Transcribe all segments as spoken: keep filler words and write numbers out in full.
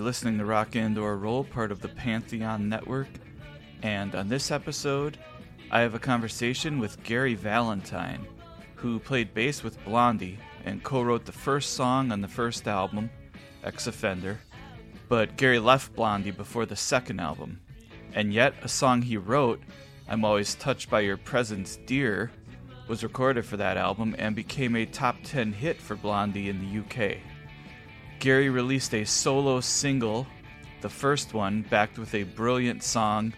Listening to Rock Indoor Roll, part of the Pantheon Network, and on this episode, I have a conversation with Gary Valentine, who played bass with Blondie and co-wrote the first song on the first album, Ex Offender, but Gary left Blondie before the second album, and yet a song he wrote, I'm Always Touched by Your Presence, Dear, was recorded for that album and became a top ten hit for Blondie in the U K. Gary released a solo single, the first one, backed with a brilliant song,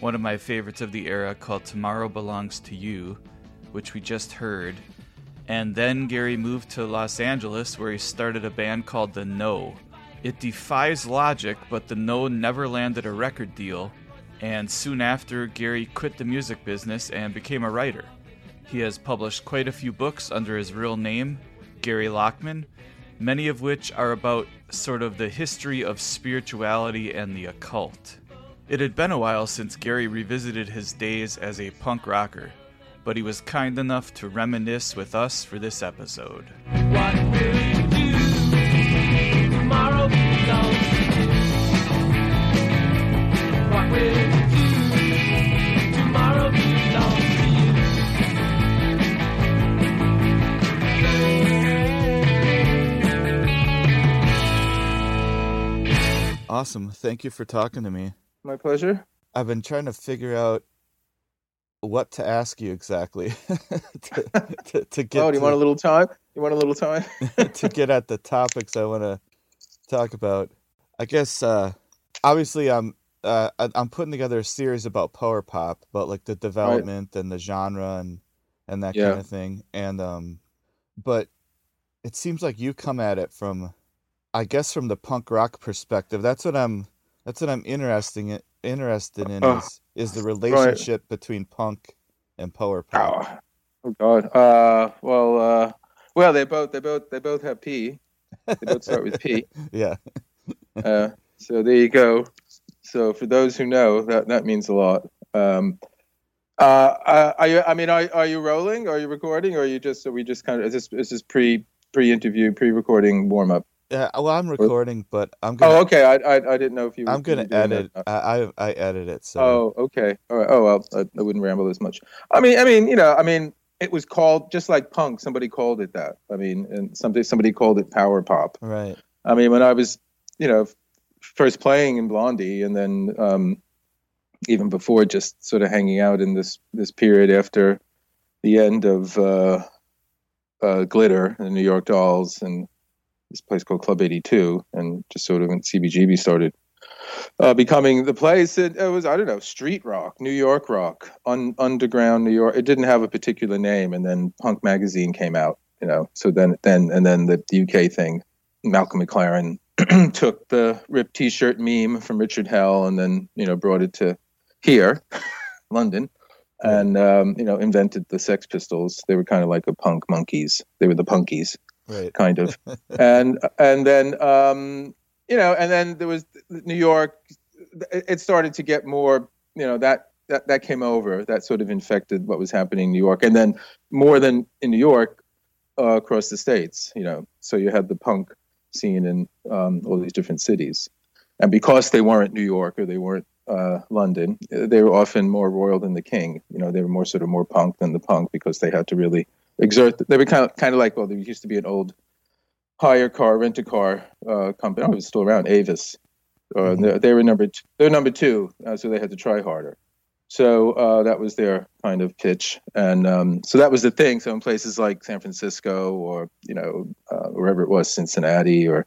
one of my favorites of the era, called Tomorrow Belongs to You, which we just heard. And then Gary moved to Los Angeles, where he started a band called The No. It defies logic, but The No never landed a record deal, and soon after, Gary quit the music business and became a writer. He has published quite a few books under his real name, Gary Lachman, many of which are about sort of the history of spirituality and the occult. It had been a while since Gary revisited his days as a punk rocker, but he was kind enough to reminisce with us for this episode. What will you do? Tomorrow belongs to you. What will you do? Tomorrow belongs to you. Awesome. Thank you for talking to me. My pleasure. I've been trying to figure out what to ask you exactly. to, to, to get oh, do you to, want a little time? You want a little time? to get at the topics I want to talk about. I guess, uh, obviously, I'm uh, I'm putting together a series about power pop, about like the development right. and the genre and, and that yeah. kind of thing. And um, but it seems like you come at it from... I guess from the punk rock perspective, that's what I'm that's what I'm interesting in, interested in uh, is, is the relationship right. between punk and power pop. Oh, oh God. Uh, well, uh, well, they both they both they both have P. They both start with P. Yeah. uh, so there you go. So for those who know, that that means a lot. Um, uh, are you? I mean, are are you rolling? Are you recording? Or are you just? Are we just kind of? Is this is this pre pre interview pre recording warm up? Yeah, well, I'm recording, but I'm gonna. Oh, okay. I I, I didn't know if you. Were I'm gonna edit. That. I I edit it. So. Oh, okay. All right. Oh, well, I, I wouldn't ramble as much. I mean, I mean, you know, I mean, it was called just like punk. Somebody called it that. I mean, and somebody somebody called it power pop. Right. I mean, when I was, you know, first playing in Blondie, and then um, even before, just sort of hanging out in this this period after the end of uh, uh, Glitter and the New York Dolls and. This place called Club eighty-two, and just sort of when C B G B started uh, becoming the place that it was, I don't know, street rock, New York rock, un- underground New York. It didn't have a particular name, and then Punk Magazine came out, you know. So then, then and then the U K thing, Malcolm McLaren took the ripped T-shirt meme from Richard Hell, and then you know brought it to here, London, and um, you know invented the Sex Pistols. They were kind of like a punk monkeys. They were the punkies. right. kind of. and and then um, you know, and then there was New York. It started to get more, you know, that that that came over. That sort of infected what was happening in New York, and then more than in New York, uh, across the states. You know, so you had the punk scene in um, all these different cities, and because they weren't New York or they weren't uh, London, they were often more royal than the king. You know, they were more sort of more punk than the punk because they had to really exert. They were kind of kind of like, well, there used to be an old hire car, rent a car uh, company. Oh, it was still around, Avis. Uh, mm-hmm. they, they were number two, they're number two, uh, so they had to try harder. So uh, that was their kind of pitch, and um, so that was the thing. So in places like San Francisco, or you know, uh, wherever it was, Cincinnati, or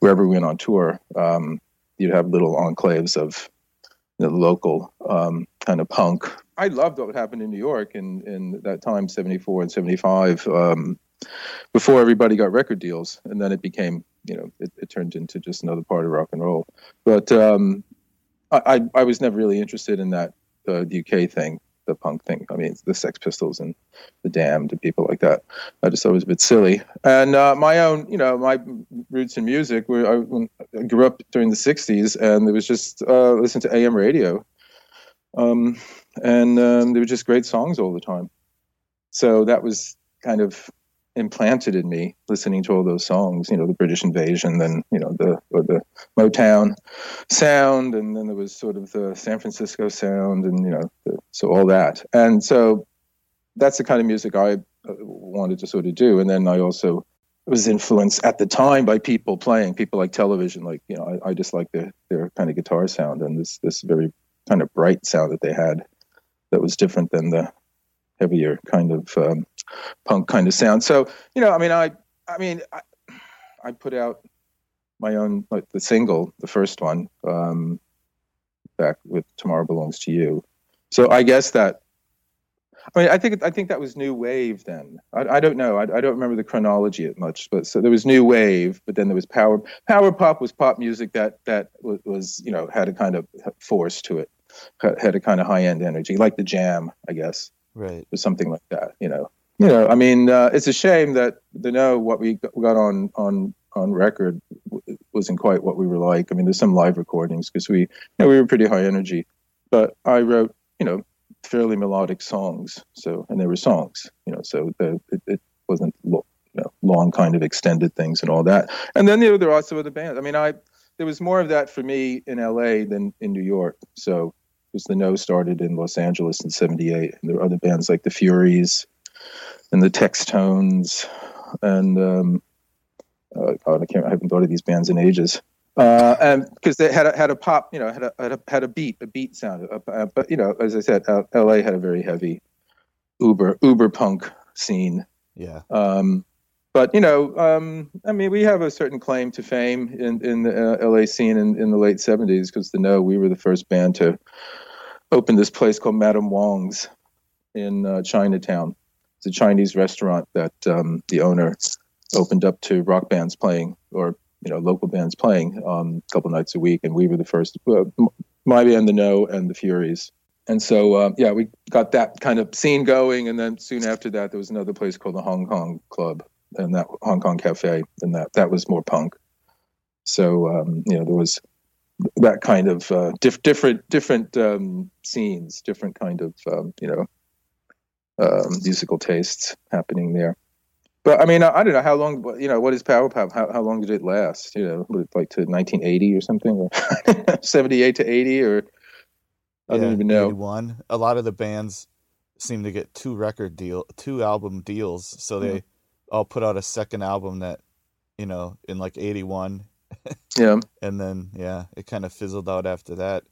wherever we went on tour, um, you'd have little enclaves of you know, local um, kind of punk. I loved what happened in New York in, in that time, seventy-four and seventy-five, um, before everybody got record deals, and then it became. You know, it, it turned into just another part of rock and roll. But um, I, I was never really interested in that uh, the U K thing, the punk thing. I mean, the Sex Pistols and the Damned and people like that. I just thought it was a bit silly. And uh, my own, you know, my roots in music were, I, I grew up during the sixties, and it was just uh, listen to A M radio, um, and um, there were just great songs all the time. So that was kind of implanted in me, listening to all those songs, you know, the British Invasion, then, you know, the or the Motown sound, and then there was sort of the San Francisco sound, and, you know, the, so all that. And so that's the kind of music I wanted to sort of do. And then I also was influenced at the time by people playing, people like Television, like, you know, I, I just like their, their kind of guitar sound, and this, this very kind of bright sound that they had that was different than the heavier kind of um, punk kind of sound. So, you know, I mean, I, I mean, I, I put out my own, like the single, the first one, um, back with Tomorrow Belongs to You. So I guess that, I mean, I think, I think that was new wave then. I, I don't know. I, I don't remember the chronology it much, but so there was new wave, but then there was power, power pop was pop music that, that was, you know, had a kind of force to it, had a kind of high end energy, like the Jam, I guess. Right. Or something like that, you know. You know, I mean, uh, it's a shame that the No, what we got on on on record w- wasn't quite what we were like. I mean, there's some live recordings because we, you know, we were pretty high energy, but I wrote, you know, fairly melodic songs. So, and they were songs, you know. So the, it, it wasn't lo- you know, long kind of extended things and all that. And then you know, there are also other bands. I mean, I there was more of that for me in L A than in New York. So. Because the No started in Los Angeles in seventy-eight, and there were other bands like the Furies and the Textones, and um, uh, God, I can't. I haven't thought of these bands in ages. Uh, and because they had a, had a pop, you know, had a had a, had a beat, a beat sound. Uh, but you know, as I said, uh, L A had a very heavy uber uber punk scene. Yeah. Um, but you know, um, I mean, we have a certain claim to fame in in the uh, L A scene in, in the late seventies because the No, we were the first band to open this place called Madame Wong's in uh, Chinatown. It's a Chinese restaurant that um, the owner opened up to rock bands playing, or you know, local bands playing um, a couple nights a week, and we were the first. Uh, my band, the No, and the Furies. And so, uh, yeah, we got that kind of scene going, and then soon after that, there was another place called the Hong Kong Club. And that Hong Kong Cafe, and that that was more punk. So um, you know, there was that kind of uh, diff- different different um, scenes, different kind of um, you know um, musical tastes happening there. But I mean, I, I don't know how long. You know, what is power pop? How how long did it last? You know, was it like to nineteen eighty or something, or seventy-eight to eighty, or I yeah, don't even know. eighty-one. A lot of the bands seem to get two record deal, two album deals, so mm-hmm. they. I'll put out a second album that, you know, in like eighty-one. Yeah. And then, yeah, it kind of fizzled out after that.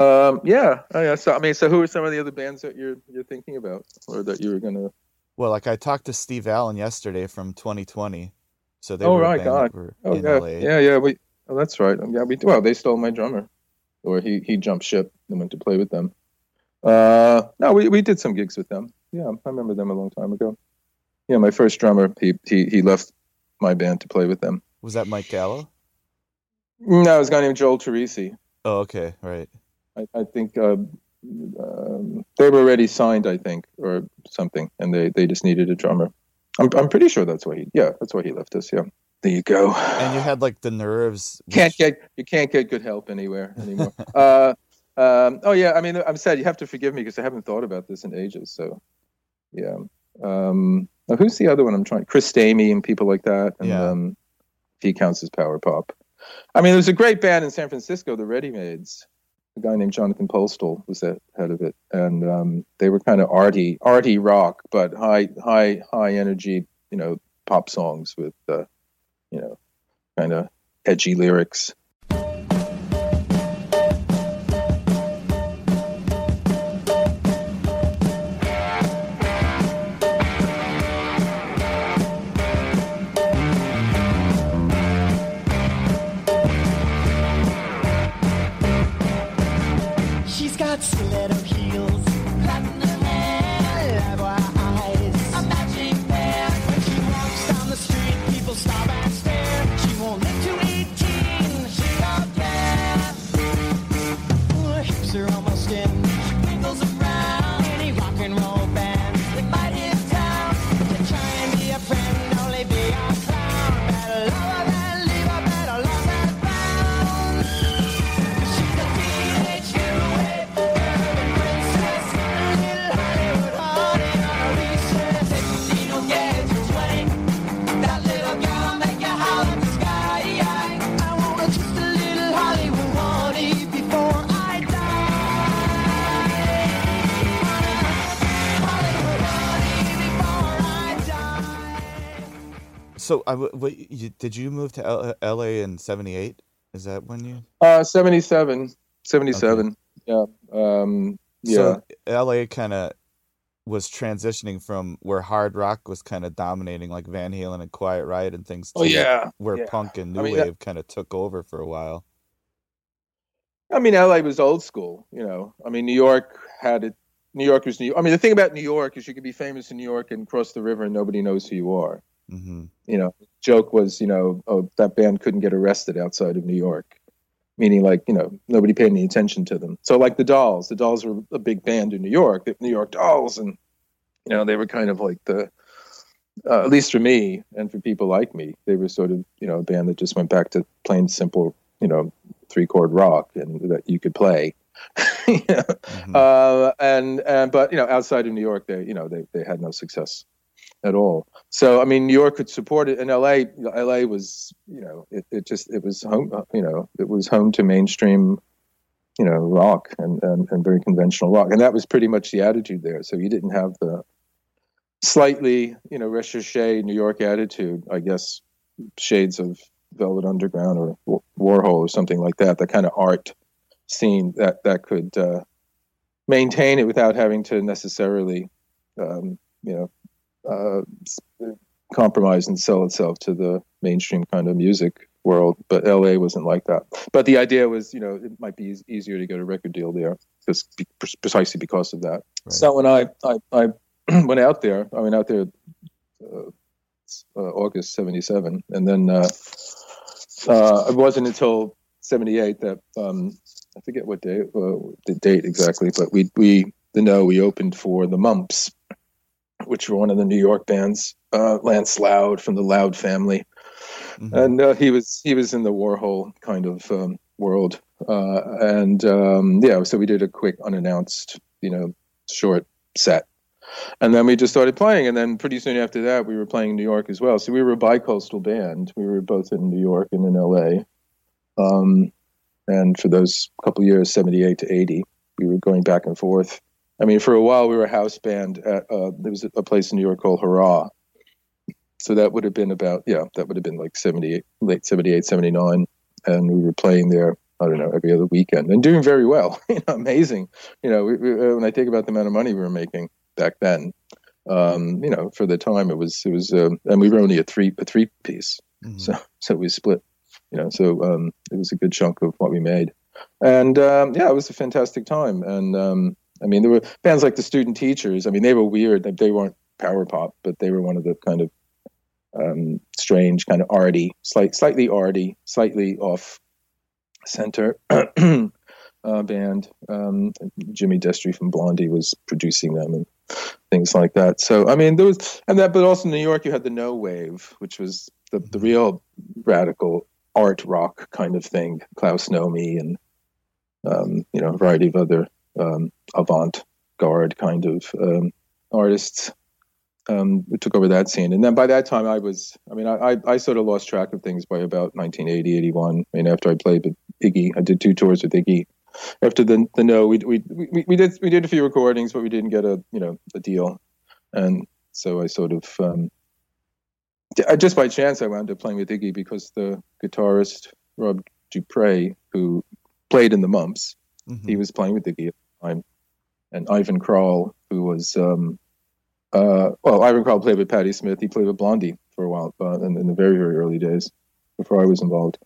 Um, yeah. Oh, yeah. So, I mean, so who are some of the other bands that you're, you're thinking about or that you were going to, well, like I talked to Steve Allen yesterday from twenty twenty. So they oh, were, right, God. were oh, in yeah. L A. Yeah. Yeah. We, oh, that's right. Yeah. We, well, they stole my drummer, or he, he jumped ship and went to play with them. Uh, no, we, we did some gigs with them. Yeah. I remember them a long time ago. Yeah, my first drummer, he, he he left my band to play with them. Was that Mike Gallo? No, it was a guy named Joel Teresi. Oh, okay, right. I, I think uh, um, they were already signed, I think, or something, and they, they just needed a drummer. I'm I'm pretty sure that's why he yeah that's why he left us. Yeah, there you go. And you had like the nerves. Which... Can't get you can't get good help anywhere anymore. uh, um, oh yeah, I mean I'm sad. You have to forgive me because I haven't thought about this in ages. So yeah. Um, now who's the other one? I'm trying Chris Stamey and people like that. And, yeah. Um, he counts as power pop. I mean, there was a great band in San Francisco, the Ready Mades. A guy named Jonathan Postal was the head of it, and um, they were kind of arty, arty rock, but high, high, high energy, you know, pop songs with, uh, you know, kind of edgy lyrics. So, I wait, you, did you move to L- L.A. in seventy-eight? Is that when you? Uh, seventy-seven, seventy-seven. Okay. Yeah. Um, yeah. So L A kind of was transitioning from where hard rock was kind of dominating, like Van Halen and Quiet Riot and things. Oh yeah. Where yeah. punk and new I mean, wave kind of took over for a while. I mean, L A was old school, you know. I mean, New York had it. New York was New. I mean, the thing about New York is you could be famous in New York and cross the river and nobody knows who you are. Mm-hmm. You know, joke was, you know, oh, that band couldn't get arrested outside of New York, meaning like, you know, nobody paid any attention to them. So like the Dolls, the Dolls were a big band in New York, the New York Dolls. And, you know, they were kind of like the, uh, at least for me and for people like me, they were sort of, you know, a band that just went back to plain simple, you know, three chord rock and that you could play. you know? mm-hmm. uh, and, and, but, you know, outside of New York, they, you know, they, they had no success at all. So, I mean, New York could support it, and L A, L A was, you know, it, it just, it was home, you know, it was home to mainstream, you know, rock and, and, and very conventional rock. And that was pretty much the attitude there. So you didn't have the slightly, you know, recherche New York attitude, I guess, shades of Velvet Underground or War- Warhol or something like that, that kind of art scene that, that could uh, maintain it without having to necessarily, um, you know, Uh, compromise and sell itself to the mainstream kind of music world, but L A wasn't like that. But the idea was, you know, it might be e- easier to get a record deal there, just be- precisely because of that. Right. So when I, I, I went out there, I went out there uh, uh, August seventy-seven, and then uh, uh, it wasn't until seventy-eight that um, I forget what day, uh, the date exactly, but we we the No we opened for the Mumps, which were one of the New York bands, uh, Lance Loud from the Loud family. Mm-hmm. And uh, he was he was in the Warhol kind of um, world. Uh, and um, yeah, so we did a quick unannounced, you know, short set. And then we just started playing. And then pretty soon after that, we were playing in New York as well. So we were a bi-coastal band. We were both in New York and in L A. Um, and for those couple years, seventy-eight to eighty, we were going back and forth. I mean, for a while we were a house band at, uh, there was a place in New York called Hurrah. So that would have been about, yeah, that would have been like seventy-eight, late seventy-eight, seventy-nine. And we were playing there, I don't know, every other weekend and doing very well. you know, amazing. You know, we, we, when I think about the amount of money we were making back then, um, you know, for the time it was, it was, um, and we were only a three, a three piece. Mm-hmm. So, so we split, you know, so, um, it was a good chunk of what we made. And, um, yeah, it was a fantastic time. And, um, I mean, there were bands like the Student Teachers. I mean, they were weird. They weren't power pop, but they were one of the kind of um, strange, kind of arty, slight, slightly arty, slightly off-center uh, band. Um, Jimmy Destri from Blondie was producing them, and things like that. So, I mean, there was, and that, but also in New York, you had the No wave, which was the, the real radical art rock kind of thing. Klaus Nomi and, um, you know, a variety of other um, avant-garde kind of um, artists um, who took over that scene. And then by that time I was, I mean, I, I, I sort of lost track of things by about nineteen eighty, eighty-one. I mean, after I played with Iggy, I did two tours with Iggy. After the the No, we we we we did we did a few recordings, but we didn't get a you know a deal, and so I sort of um, I, just by chance I wound up playing with Iggy because the guitarist Rob Dupre, who played in the Mumps, mm-hmm. he was playing with Iggy at the time, and Ivan Kral, who was um, uh, well Ivan Kral played with Patti Smith, he played with Blondie for a while, uh, in, in the very very early days before I was involved.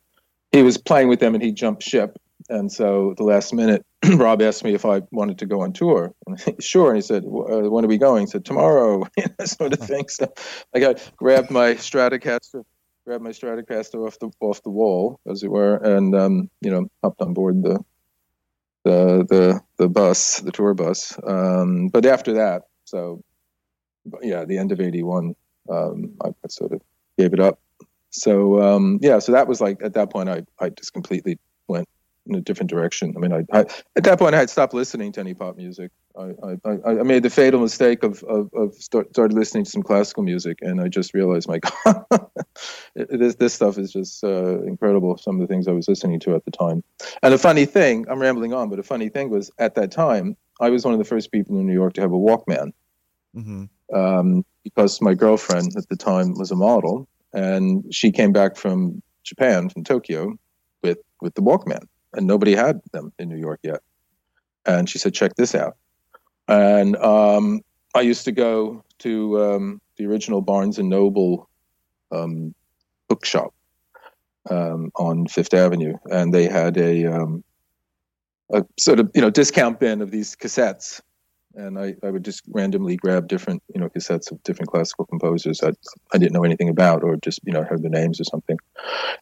He was playing with them, and he jumped ship. And so at the last minute, Rob asked me if I wanted to go on tour. And I said, sure. And he said, uh, when are we going? He said, tomorrow, you know, sort of thing. So like I grabbed my Stratocaster, grabbed my Stratocaster off the off the wall, as it were, and um, you know, hopped on board the the the, the bus, the tour bus. Um, but after that, so yeah, the end of eighty-one, um, I sort of gave it up. So um, yeah, so that was like at that point, I I just completely went in a different direction. I mean, I, I at that point I had stopped listening to any pop music. I I, I made the fatal mistake of of, of start, started listening to some classical music, and I just realized, my God, this this stuff is just uh, incredible. Some of the things I was listening to at the time. And a funny thing, I'm rambling on, but a funny thing was at that time I was one of the first people in New York to have a Walkman, mm-hmm. um, because my girlfriend at the time was a model, and she came back from Japan, from Tokyo, with with the Walkman. And nobody had them in New York yet. And she said, check this out. And um, I used to go to um, the original Barnes and Noble um, bookshop um, on Fifth Avenue. And they had a, um, a sort of, you know, discount bin of these cassettes. And I, I would just randomly grab different, you know, cassettes of different classical composers I, I didn't know anything about, or just, you know, heard the names or something,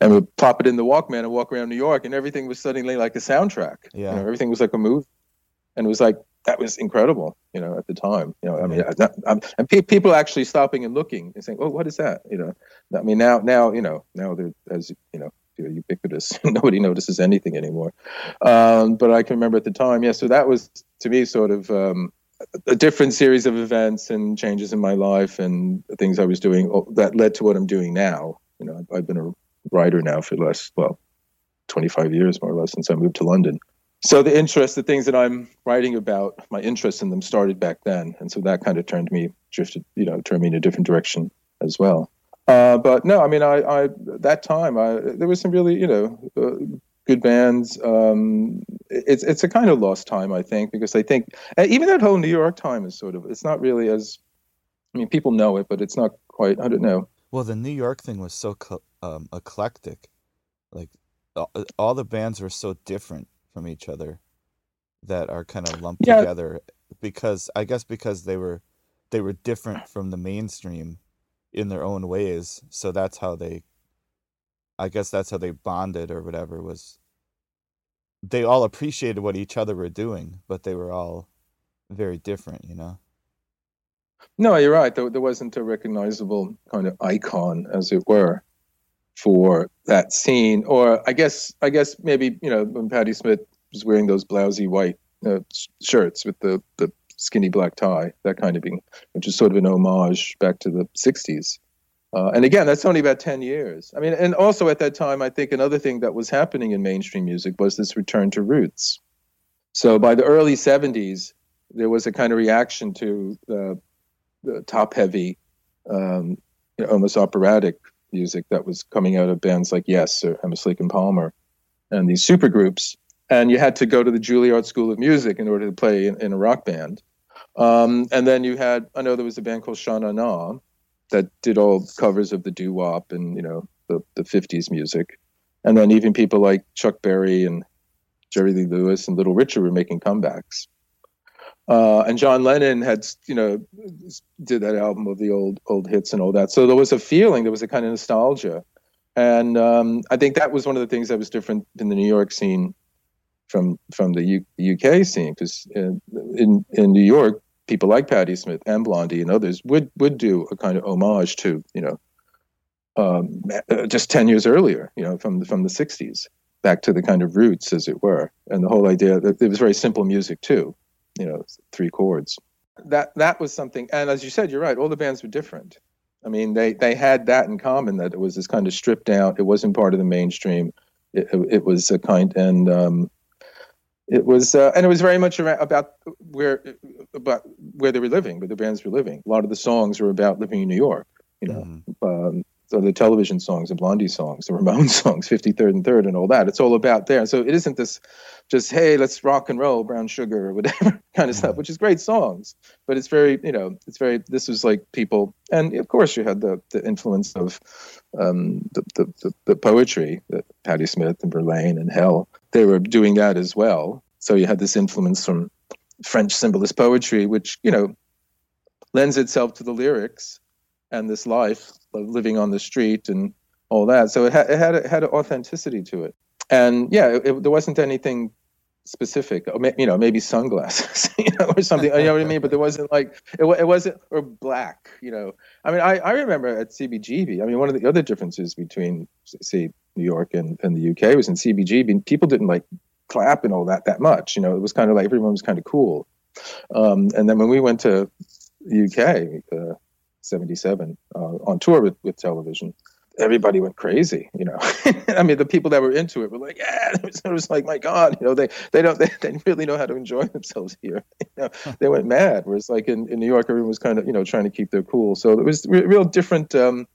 and would pop it in the Walkman and walk around New York, and everything was suddenly like a soundtrack. Yeah, you know, everything was like a movie, and it was like that was incredible, you know, at the time. You know, I mean, I, not, I'm, and pe- people actually stopping and looking and saying, "Oh, what is that?" You know, I mean, now, now, you know, now they're as you know. ubiquitous. Nobody notices anything anymore. Um, but I can remember at the time, yeah, so that was, to me, sort of um, a different series of events and changes in my life and the things I was doing that led to what I'm doing now. You know, I've been a writer now for the last, well, twenty-five years, more or less, since I moved to London. So the interest, the things that I'm writing about, my interest in them started back then. And so that kind of turned me, drifted, you know, turned me in a different direction as well. Uh, but no, I mean, I, I that time, I, there was some really, you know, uh, good bands. Um, it's it's a kind of lost time, I think, because I think even that whole New York time is sort of, it's not really as, I mean, people know it, but it's not quite, I don't know. Well, the New York thing was so um, eclectic. Like, all the bands were so different from each other that are kind of lumped yeah. together because, I guess because they were they were different from the mainstream in their own ways, so that's how they, I guess that's how they bonded or whatever, was they all appreciated what each other were doing, but they were all very different, you know? No, you're right. There, there wasn't a recognizable kind of icon, as it were, for that scene. Or I guess, I guess maybe, you know, when Patti Smith was wearing those blousy white uh, shirts with the, the skinny black tie, that kind of thing, which is sort of an homage back to the sixties. Uh, and again, that's only about ten years. I mean, and also at that time, I think another thing that was happening in mainstream music was this return to roots. So by the early seventies, there was a kind of reaction to the, the top-heavy, um, you know, almost operatic music that was coming out of bands like Yes or Hammerslake and Palmer and these supergroups. And you had to go to the Juilliard School of Music in order to play in, in a rock band. Um, and then you had, I know there was a band called Sha Na Na that did all covers of the doo-wop and, you know, the, the fifties music. And then even people like Chuck Berry and Jerry Lee Lewis and Little Richard were making comebacks. Uh, and John Lennon had, you know, did that album of the old old hits and all that. So there was a feeling, there was a kind of nostalgia. And um, I think that was one of the things that was different in the New York scene from from the U- U K scene, because in, in in New York people like Patti Smith and Blondie and others would, would do a kind of homage to, you know, um, just ten years earlier, you know, from the, from the sixties, back to the kind of roots, as it were. And the whole idea that it was very simple music too, you know, three chords. That, that was something. And as you said, you're right. All the bands were different. I mean, they, they had that in common, that it was this kind of stripped down. It wasn't part of the mainstream. It, it was a kind, and um, it was, uh, and it was very much around, about where, about where they were living, where the bands were living. A lot of the songs were about living in New York, you know. Mm-hmm. Um, so the Television songs, the Blondie songs, the Ramones songs, fifty-third and third, and all that. It's all about there. So it isn't this, just hey, let's rock and roll, Brown Sugar, or whatever kind of stuff, which is great songs, but it's very, you know, it's very. This was like people, and of course you had the, the influence of um, the, the, the the poetry that Patti Smith and Verlaine and Hell, they were doing that as well. So you had this influence from French symbolist poetry, which, you know, lends itself to the lyrics and this life of living on the street and all that. So it, ha- it had a, had an authenticity to it. And yeah, it, it, there wasn't anything specific, you know, maybe sunglasses, you know, or something, you know what I mean? But there wasn't like, it, it wasn't, or black, you know. I mean, I, I remember at C B G B, I mean, one of the other differences between, say, New York and, and the U K was in C B G B, people didn't like clap and all that that much, you know. It was kind of like, everyone was kind of cool. Um, and then when we went to the U K, uh, seventy-seven, uh, on tour with, with Television, everybody went crazy, you know. I mean, the people that were into it were like, yeah, it was, it was like, my God, you know, they, they don't, they, they really know how to enjoy themselves here. You know, they went mad. Whereas like in, in New York, everyone was kind of, you know, trying to keep their cool. So it was re- real different. Um,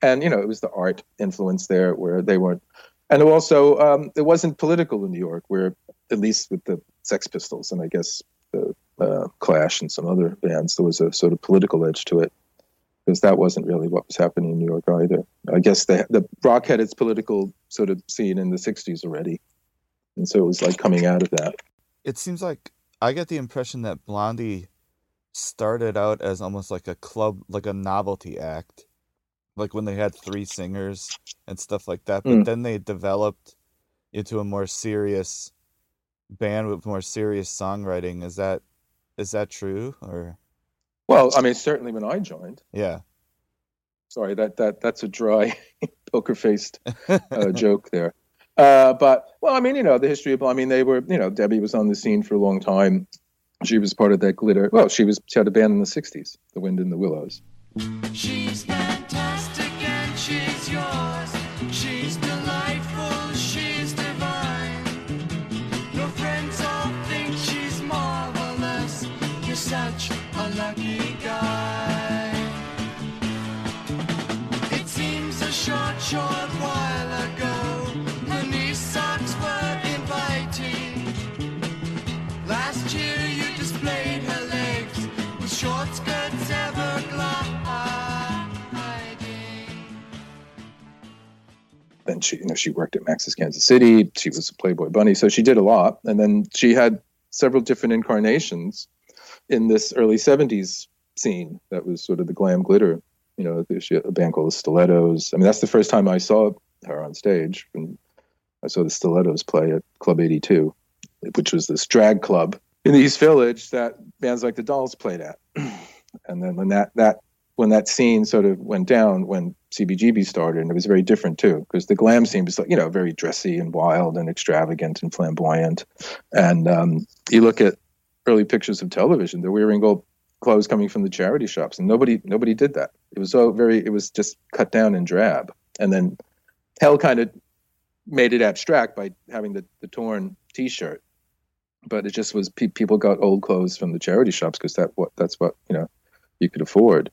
and, you know, it was the art influence there where they weren't. And also, um, it wasn't political in New York, where at least with the Sex Pistols and I guess the uh, Clash and some other bands, there was a sort of political edge to it. Because that wasn't really what was happening in New York either. I guess the, the rock had its political sort of scene in the sixties already. And so it was like coming out of that. It seems like, I get the impression that Blondie started out as almost like a club, like a novelty act. Like when they had three singers and stuff like that. But mm. then they developed into a more serious band with more serious songwriting. Is that is that true? Or... Well, I mean, certainly when I joined. Yeah. Sorry, that, that that's a dry, poker-faced uh, joke there. Uh, but, well, I mean, you know, the history of, I mean, they were, you know, Debbie was on the scene for a long time. She was part of that glitter. Well, she was she had a band in the sixties, The Wind in the Willows. She's fantastic and she's yours. She's delightful, she's divine. Your friends all think she's marvelous. You're such a lucky guy. It seems a short, short while ago, her knee socks were inviting. Last year you displayed her legs with short skirts ever gliding. Then she, you know, she worked at Max's Kansas City. She was a Playboy Bunny, so she did a lot. And then she had several different incarnations in this early seventies scene that was sort of the glam glitter, you know, she had a band called the Stilettos. I mean, that's the first time I saw her on stage. And I saw the Stilettos play at Club eighty-two, which was this drag club in the East Village that bands like the Dolls played at. And then when that, that, when that scene sort of went down, when C B G B started, and it was very different too, because the glam scene was like, you know, very dressy and wild and extravagant and flamboyant. And um, you look at early pictures of Television, they're wearing old clothes coming from the charity shops, and nobody nobody did that. It was so very, it was just cut down and drab. And then Hell kind of made it abstract by having the, the torn t-shirt, but it just was, pe- people got old clothes from the charity shops because that what that's what, you know, you could afford.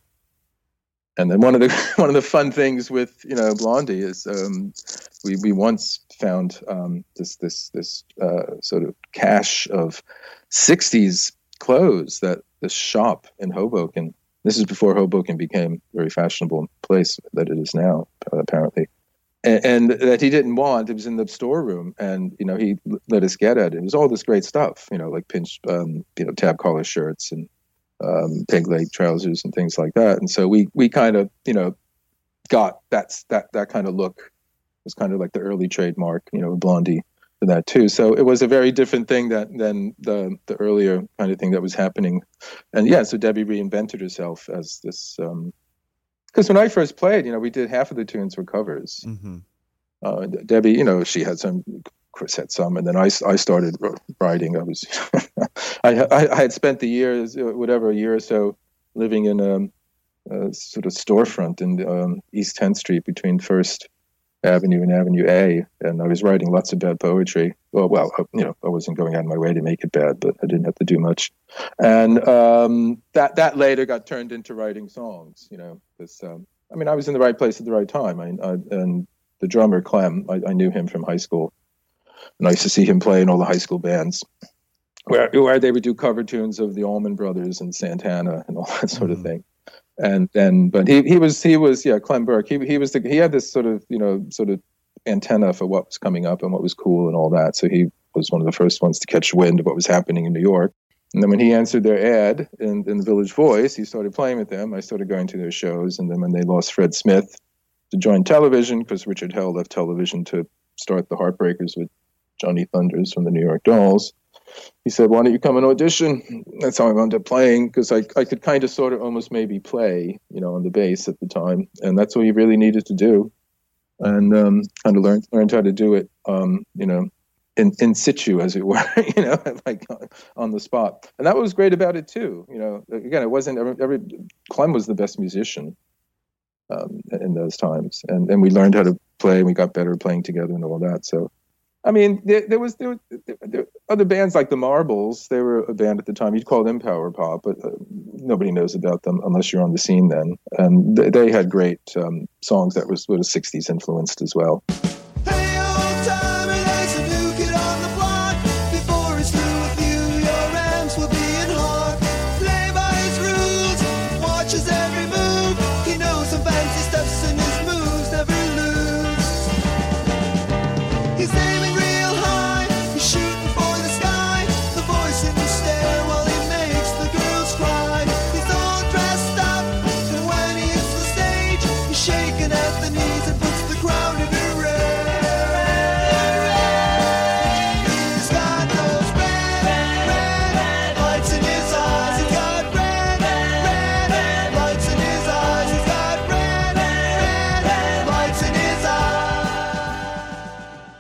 And then one of the one of the fun things with, you know, Blondie is um, we we once found um, this this this uh, sort of cache of sixties clothes that the shop in Hoboken. This is before Hoboken became a very fashionable place that it is now, apparently. And, and that he didn't want. It was in the storeroom, and you know he let us get at it. It was all this great stuff, you know, like pinch, um, you know, tab collar shirts and. Um, peg leg trousers and things like that, and so we we kind of, you know, got that's that that kind of look. It was kind of like the early trademark, you know, Blondie for that too. So it was a very different thing that than the the earlier kind of thing that was happening. And yeah, so Debbie reinvented herself as this. Um, because when I first played, you know, we did half of the tunes were covers. Mm-hmm. Uh, Debbie, you know, she had some. Chris had some, and then I, I started writing. I was, I, I had spent the years, whatever, a year or so living in a, a sort of storefront in um, East tenth Street between First Avenue and Avenue A, and I was writing lots of bad poetry. Well, well, you know, I wasn't going out of my way to make it bad, but I didn't have to do much. And um, that that later got turned into writing songs. You know, this, um, I mean, I was in the right place at the right time. I, I and the drummer Clem, I, I knew him from high school. And I used to see him play in all the high school bands where, where they would do cover tunes of the Allman Brothers and Santana and all that sort mm-hmm. of thing. And then, but he, he was, he was, yeah, Clem Burke. He, he was the, he had this sort of, you know, sort of antenna for what was coming up and what was cool and all that. So he was one of the first ones to catch wind of what was happening in New York. And then when he answered their ad in, in the Village Voice, he started playing with them. I started going to their shows. And then when they lost Fred Smith to join Television, because Richard Hell left Television to start the Heartbreakers with Johnny Thunders from the New York Dolls. He said, "Why don't you come and audition?" That's how I wound up playing, because I I could kind of sort of almost maybe play, you know, on the bass at the time, and that's what you really needed to do, and um, kind of learned learned how to do it, um, you know, in in situ, as it were, you know, like on the spot. And that was great about it too, you know. Again, it wasn't every, every Clem was the best musician um, in those times, and and we learned how to play, and we got better at playing together and all that. So. I mean, there, there was there, there, there other bands like the Marbles. They were a band at the time. You'd call them power pop, but uh, nobody knows about them unless you're on the scene then. And they, they had great um, songs that was sort of sixties influenced as well.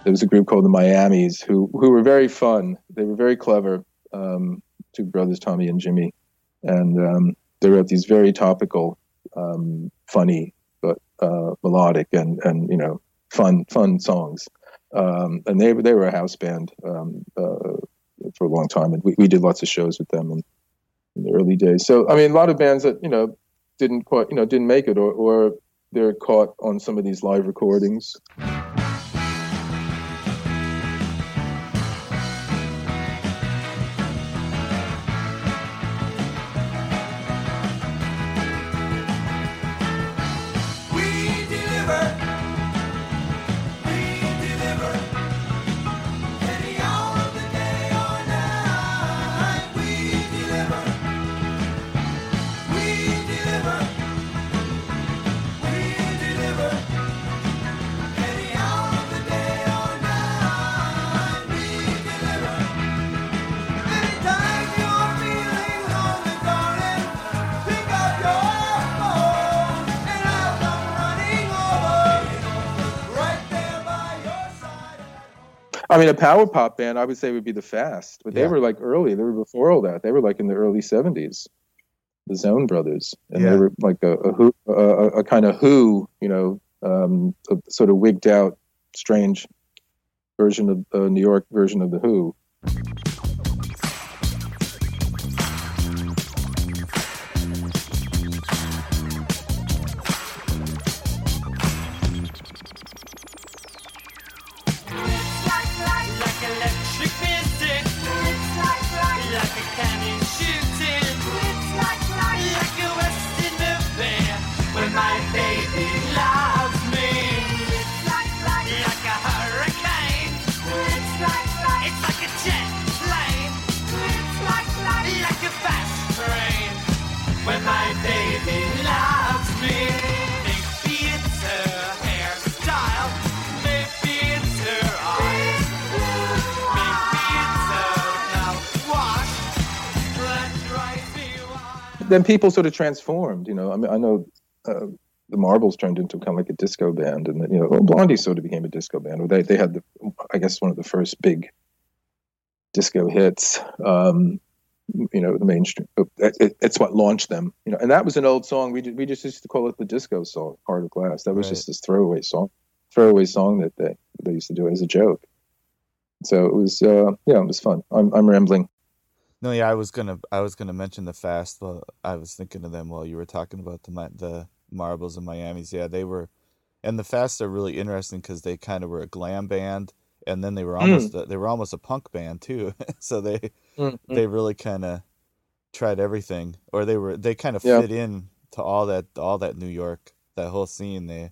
There was a group called the Miamis who who were very fun. They were very clever, um, two brothers, Tommy and Jimmy. And um, they wrote these very topical, um, funny, but uh, melodic and, and, you know, fun fun songs. Um, and they, they were a house band um, uh, for a long time. And we, we did lots of shows with them in, in the early days. So, I mean, a lot of bands that, you know, didn't quite, you know, didn't make it or, or they're caught on some of these live recordings. I mean, a power pop band, I would say, would be the Fast, but they yeah. were like early. They were before all that. They were like in the early seventies, the Zone Brothers, and yeah. they were like a a, who, a, a kind of Who, you know, um, a sort of wigged out, strange version of uh, New York version of the Who. It's like a jet. then people sort of transformed, you know. I mean, I know uh, the Marbles turned into kind of like a disco band, and then, you know, well, Blondie sort of became a disco band. Or they they had the, I guess, one of the first big disco hits. Um, you know, the mainstream. It, it, it's what launched them. You know, and that was an old song. We did, we just used to call it the disco song, "Heart of Glass." That was right. Just this throwaway song, throwaway song that they they used to do as a joke. So it was, uh, yeah, it was fun. I'm I'm rambling. No, yeah, I was gonna, I was gonna mention the Fast. Well, I was thinking of them while you were talking about the the Marbles and Miamis. Yeah, they were, and the Fast are really interesting because they kind of were a glam band, and then they were almost, mm. a, they were almost a punk band too. So they, mm-hmm. they really kind of tried everything, or they were, they kind of yeah. fit in to all that, all that New York, that whole scene. They,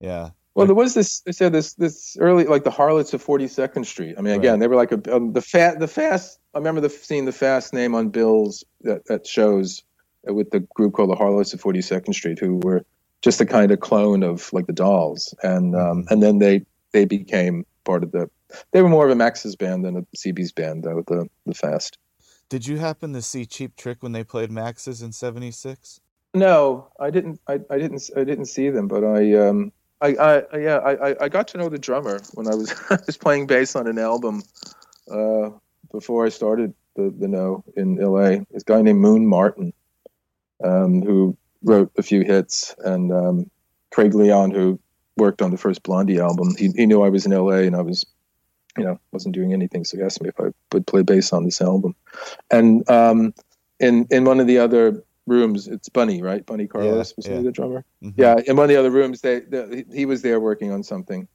yeah. Well, there was this. They said this. This early, like the Harlots of forty-second Street. I mean, again, right. they were like a, um, the fat, the Fast. I remember the, seeing the Fast name on bills at, at shows with the group called the Harlots of forty-second Street, who were just a kind of clone of like the Dolls, and um, and then they they became part of the. They were more of a Max's band than a C B's band, though. The the Fast. Did you happen to see Cheap Trick when they played Max's in seventy-six? No, I didn't. I, I didn't. I didn't see them, but I. Um, I, I yeah I, I got to know the drummer when I was I was playing bass on an album uh, before I started the the No in L A. This guy named Moon Martin, um, who wrote a few hits, and um, Craig Leon, who worked on the first Blondie album. He he knew I was in L A and I was, you know, wasn't doing anything, so he asked me if I would play bass on this album. And um, in in one of the other rooms, it's Bunny, right? Bunny Carlos yeah, was yeah. the drummer. Mm-hmm. Yeah, in one of the other rooms, they, they he was there working on something,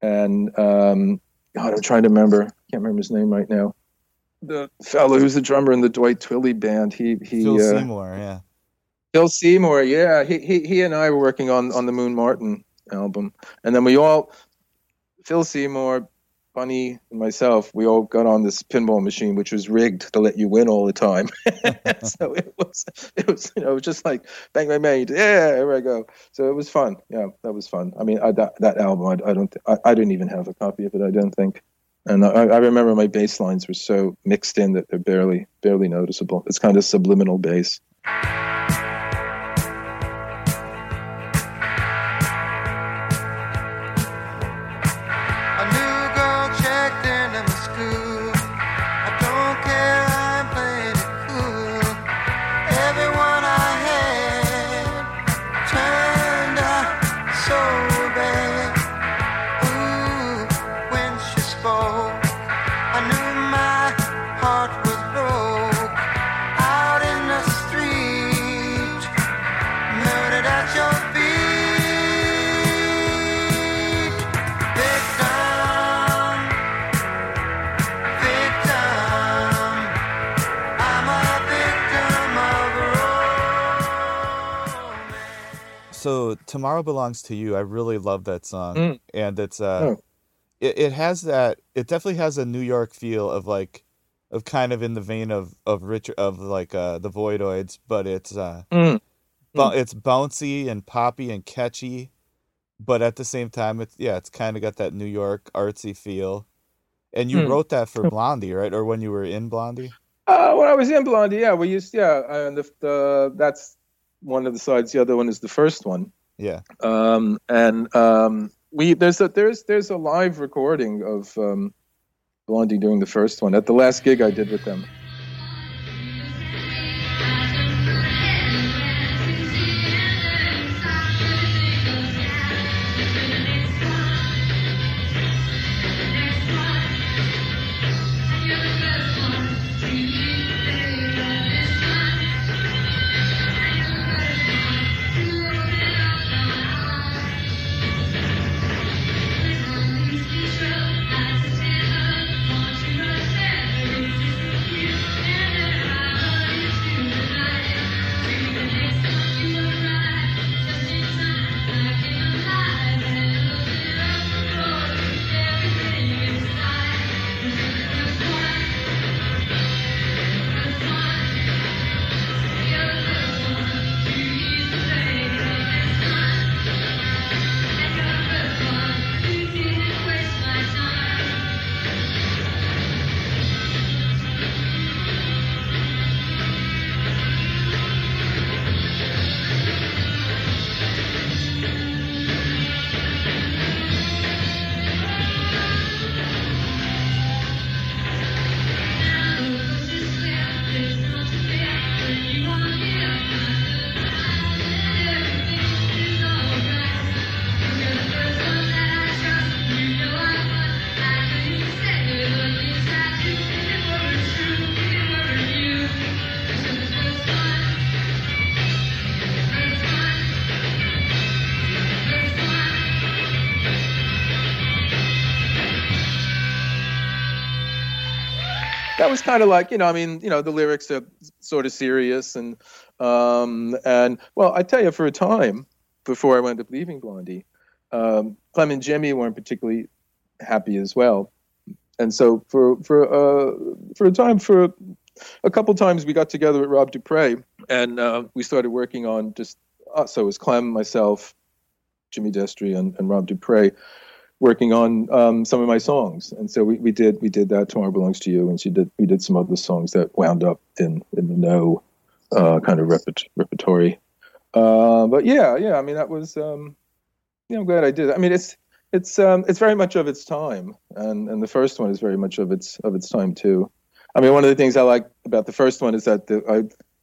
and um, God, I'm trying to remember. I can't remember his name right now. The fellow who's the drummer in the Dwight Twilley band, he he. Phil uh, Seymour, yeah. Phil Seymour, yeah. He he he and I were working on on the Moon Martin album, and then we all, Phil Seymour, Bunny, and myself, we all got on this pinball machine, which was rigged to let you win all the time. So it was, it was, you know, just like bang, bang, bang. Yeah, here I go. So it was fun. Yeah, that was fun. I mean, I, that that album, I, I don't, I, I didn't even have a copy of it, I don't think. And I, I remember my bass lines were so mixed in that they're barely, barely noticeable. It's kind of subliminal bass. So Tomorrow Belongs to You, I really love that song, mm. and it's uh, oh. it, it has that, it definitely has a New York feel of like, of kind of in the vein of of Richard, of like uh, the Voidoids, but it's uh, mm. bu- mm. it's bouncy and poppy and catchy, but at the same time, it's yeah, it's kind of got that New York artsy feel. And you mm. wrote that for Blondie, right? Or when you were in Blondie? Uh, when I was in Blondie, yeah, we used yeah, and the, the that's. One of the sides, the other one is the first one. Yeah. Um, and um, we there's a there's there's a live recording of um, Blondie doing the first one at the last gig I did with them. that was kind of like, you know, I mean, you know, the lyrics are sort of serious. And, um, and well, I tell you, for a time before I wound up leaving Blondie, um, Clem and Jimmy weren't particularly happy as well. And so for, for, uh, for a time, for a couple times, we got together with Rob Dupre, and uh, we started working on just, uh, so it was Clem, myself, Jimmy Destri, and, and Rob Dupre, working on um, some of my songs. And so we, we did we did that, Tomorrow Belongs to You, and she did we did some other songs that wound up in, in the No uh, kind of reper- repertory. Uh, but yeah, yeah, I mean, that was, um, yeah, I'm glad I did. I mean, it's it's um, it's very much of its time, and, and the first one is very much of its of its time too. I mean, one of the things I like about the first one is that the,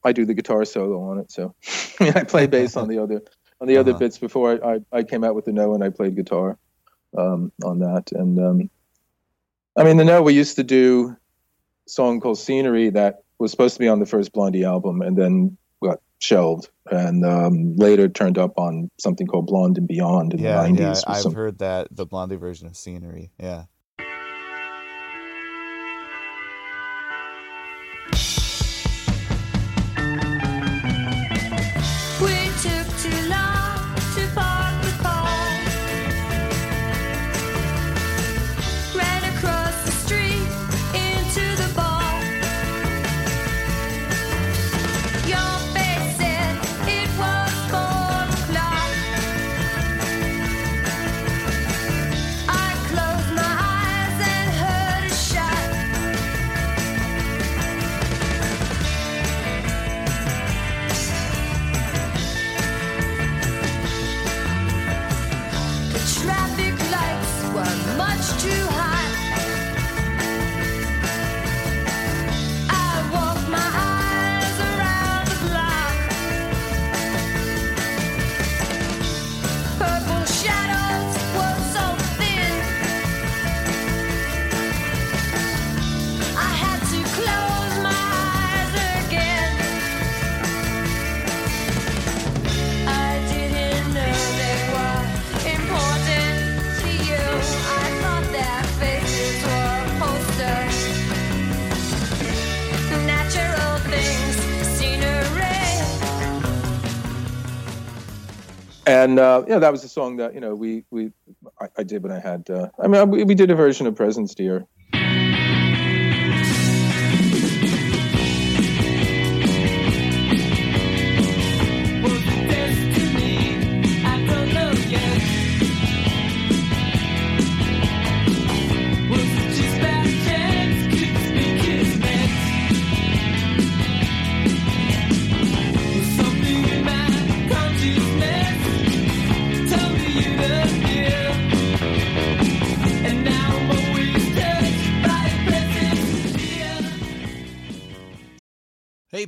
I I do the guitar solo on it, so I mean, I play bass on the other on the uh-huh. other bits before I, I, I came out with the No, and I played guitar um, on that. And um, I mean, the No, we used to do a song called Scenery that was supposed to be on the first Blondie album, and then got shelved, and um, later turned up on something called Blonde and Beyond in yeah, the nineties. Yeah, I've some... heard that, the Blondie version of Scenery, yeah. And, uh, you know, that was a song that, you know, we, we I, I did when I had, uh, I mean, we, we did a version of Presents, Dear. Hey,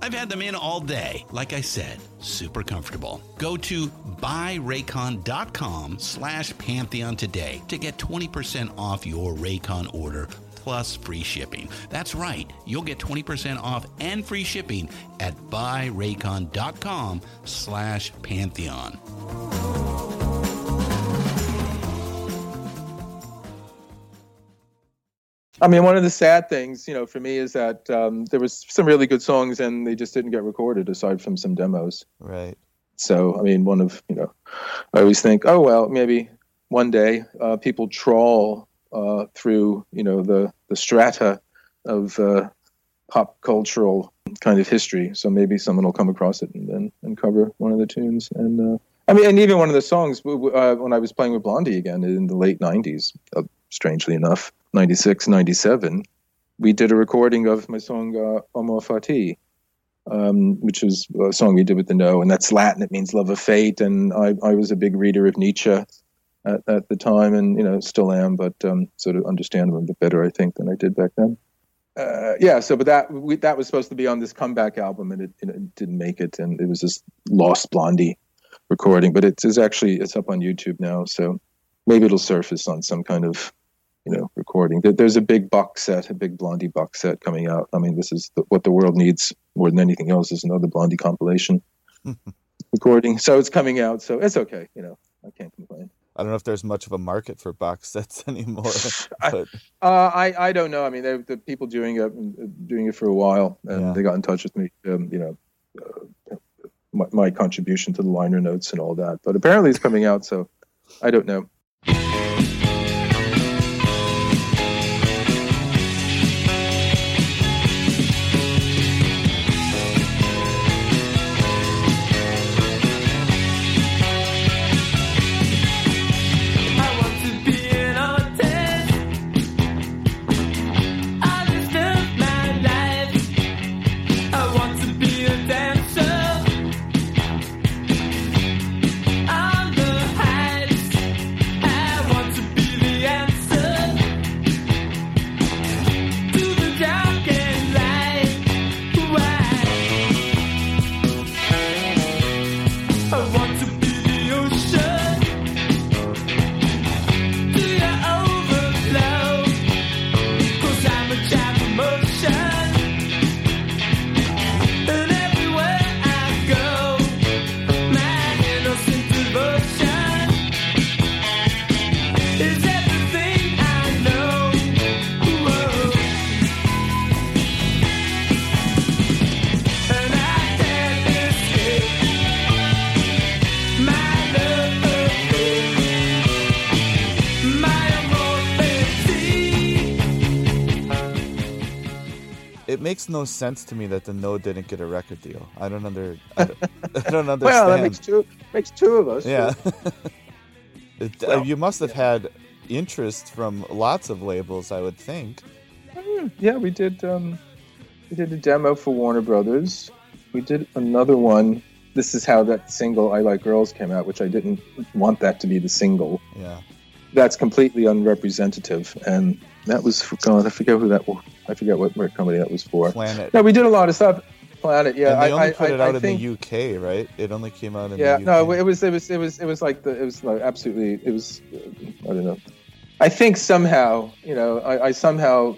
I've had them in all day. Like I said, super comfortable. Go to buy raycon dot com slash Pantheon today to get twenty percent off your Raycon order plus free shipping. That's right. You'll get twenty percent off and free shipping at buy raycon dot com slash Pantheon. I mean, one of the sad things, you know, for me is that um, there was some really good songs and they just didn't get recorded aside from some demos. Right. So, I mean, one of, you know, I always think, oh, well, maybe one day uh, people trawl uh, through, you know, the, the strata of uh, pop cultural kind of history. So maybe someone will come across it and, and, and cover one of the tunes. And uh, I mean, and even one of the songs uh, when I was playing with Blondie again in the late nineties, uh, strangely enough, ninety-six, ninety-seven, we did a recording of my song uh, Omar Fati, um, which is a song we did with The No, and that's Latin. It means love of fate, and I, I was a big reader of Nietzsche at, at the time, and, you know, still am, but um, sort of understand him a bit better, I think, than I did back then. Uh, yeah, so, but that we, that was supposed to be on this comeback album, and it, it didn't make it, and it was this lost Blondie recording, but it is actually, it's up on YouTube now, so maybe it'll surface on some kind of, you know, recording. There's a big box set, a big Blondie box set coming out. I mean, this is the, what the world needs more than anything else is another Blondie compilation recording. So it's coming out. So it's okay. You know, I can't complain. I don't know if there's much of a market for box sets anymore. But... I, uh, I I don't know. I mean, they, the people doing it doing it for a while, and yeah. They got in touch with me. Um, you know, uh, my, my contribution to the liner notes and all that. But apparently, it's coming out. So I don't know. It makes no sense to me that the No didn't get a record deal. I don't under, I don't, I don't understand. Well, that makes two, makes two of us. Yeah, it, well, uh, you must have yeah. had interest from lots of labels, I would think. Yeah, we did. Um, we did a demo for Warner Brothers. We did another one. This is how that single "I Like Girls" came out, which I didn't want that to be the single. Yeah, that's completely unrepresentative and. That was, God, I forget who that was. I forget what company that was for. Planet. No, we did a lot of stuff. Planet, yeah. And they only I, put I, it out I in think, the U K, right? It only came out in yeah, the U K. Yeah, no, it was, it was, it was, it was like the, it was like absolutely, it was, I don't know. I think somehow, you know, I, I somehow,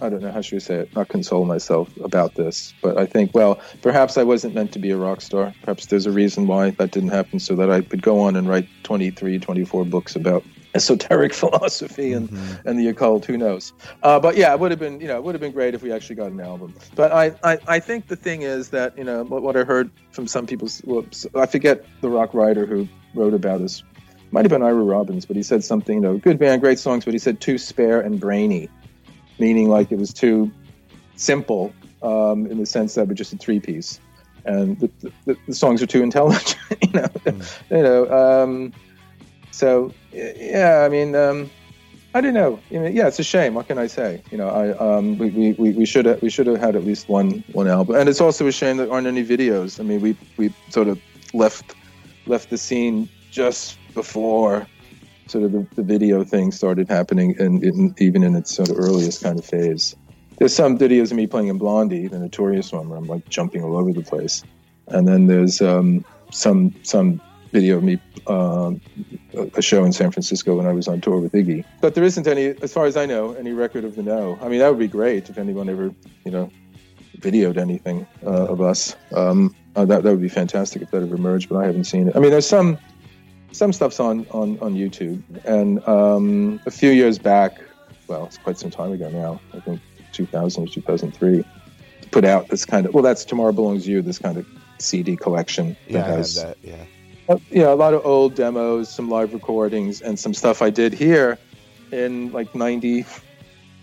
I don't know how should I say it, not console myself about this, but I think, well, perhaps I wasn't meant to be a rock star. Perhaps there's a reason why that didn't happen, so that I could go on and write twenty-three, twenty-four books about esoteric philosophy and, mm-hmm. and the occult, who knows. Uh, but yeah, it would have been, you know, it would have been great if we actually got an album. But I, I, I think the thing is that, you know, what, what I heard from some people, well, I forget the rock writer who wrote about us, might have been Ira Robbins, but he said something, you know, good band, great songs, but he said too spare and brainy, meaning like it was too simple um, in the sense that we're just a three-piece. And the, the, the songs are too intelligent, you know. Mm. you know um, so, yeah, I mean, um, I don't know. I mean, yeah, it's a shame. What can I say? You know, I um, we, we, we should have we should have had at least one, one album. And it's also a shame there aren't any videos. I mean, we we sort of left left the scene just before sort of the, the video thing started happening, and in, even in its sort of earliest kind of phase. There's some videos of me playing in Blondie, the notorious one, where I'm like jumping all over the place. And then there's um, some some video of me, uh, a show in San Francisco when I was on tour with Iggy. But there isn't any, as far as I know, any record of The No. I mean, that would be great if anyone ever, you know, videoed anything uh, of us. Um, uh, that, that would be fantastic if that ever emerged, but I haven't seen it. I mean, there's some... Some stuff's on, on, on YouTube, and um, a few years back, well, it's quite some time ago now, I think two thousand or two thousand three, put out this kind of, well, that's Tomorrow Belongs to You, this kind of C D collection that yeah, has I have that, yeah. Uh, yeah, a lot of old demos, some live recordings, and some stuff I did here in like ninety, I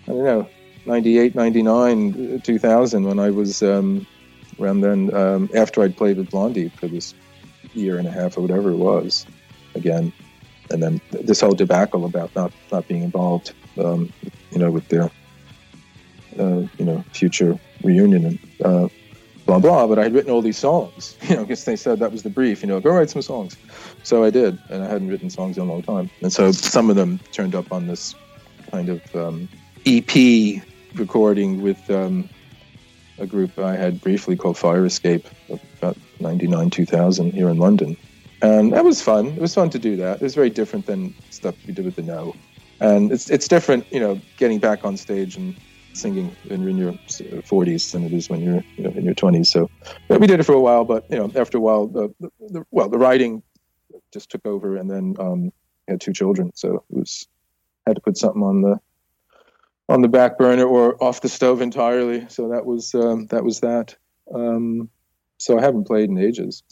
don't know, ninety-eight, ninety-nine, two thousand, when I was um, around then, um, after I'd played with Blondie for this year and a half or whatever it was. Again, and then this whole debacle about not, not being involved, um, you know, with their, uh, you know, future reunion and uh, blah, blah. But I had written all these songs, you know, because they said that was the brief, you know, go write some songs. So I did, and I hadn't written songs in a long time. And so some of them turned up on this kind of um, E P recording with um, a group I had briefly called Fire Escape, about ninety-nine, two thousand here in London. And that was fun. It was fun to do that. It was very different than stuff we did with The No. And it's it's different, you know, getting back on stage and singing when you're in your forties than it is when you're you know, in your twenties. So but we did it for a while, but, you know, after a while, the, the, the, well, the writing just took over, and then um, I had two children. So it was, had to put something on the on the back burner or off the stove entirely. So that was, um, that, was that. Um, so I haven't played in ages.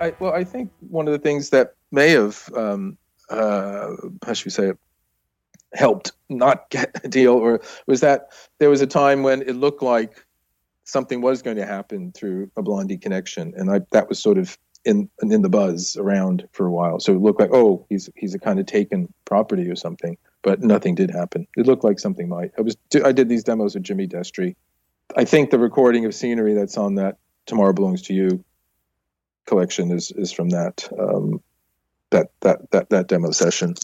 I, well, I think one of the things that may have, um, uh, how should we say it, helped not get a deal, or was that there was a time when it looked like something was going to happen through a Blondie connection, and I, that was sort of in in the buzz around for a while. So it looked like, oh, he's he's a kind of taken property or something, but nothing did happen. It looked like something might. I was I did these demos with Jimmy Destri. I think the recording of Scenery that's on that Tomorrow Belongs to You collection is is from that um, that that that that demo session.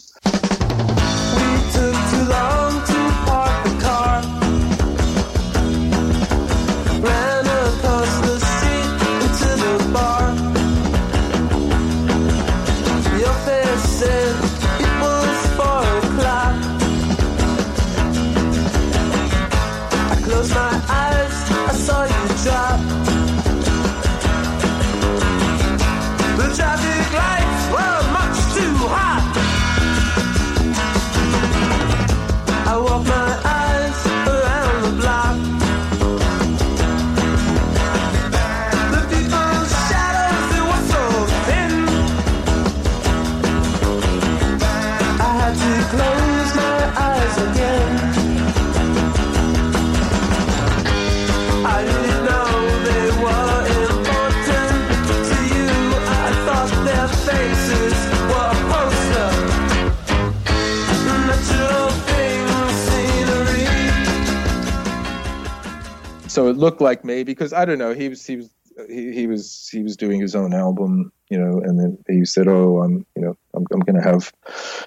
So it looked like maybe, because I don't know, he was he was he, he was he was doing his own album, you know, and then he said, "Oh, I'm you know I'm I'm going to have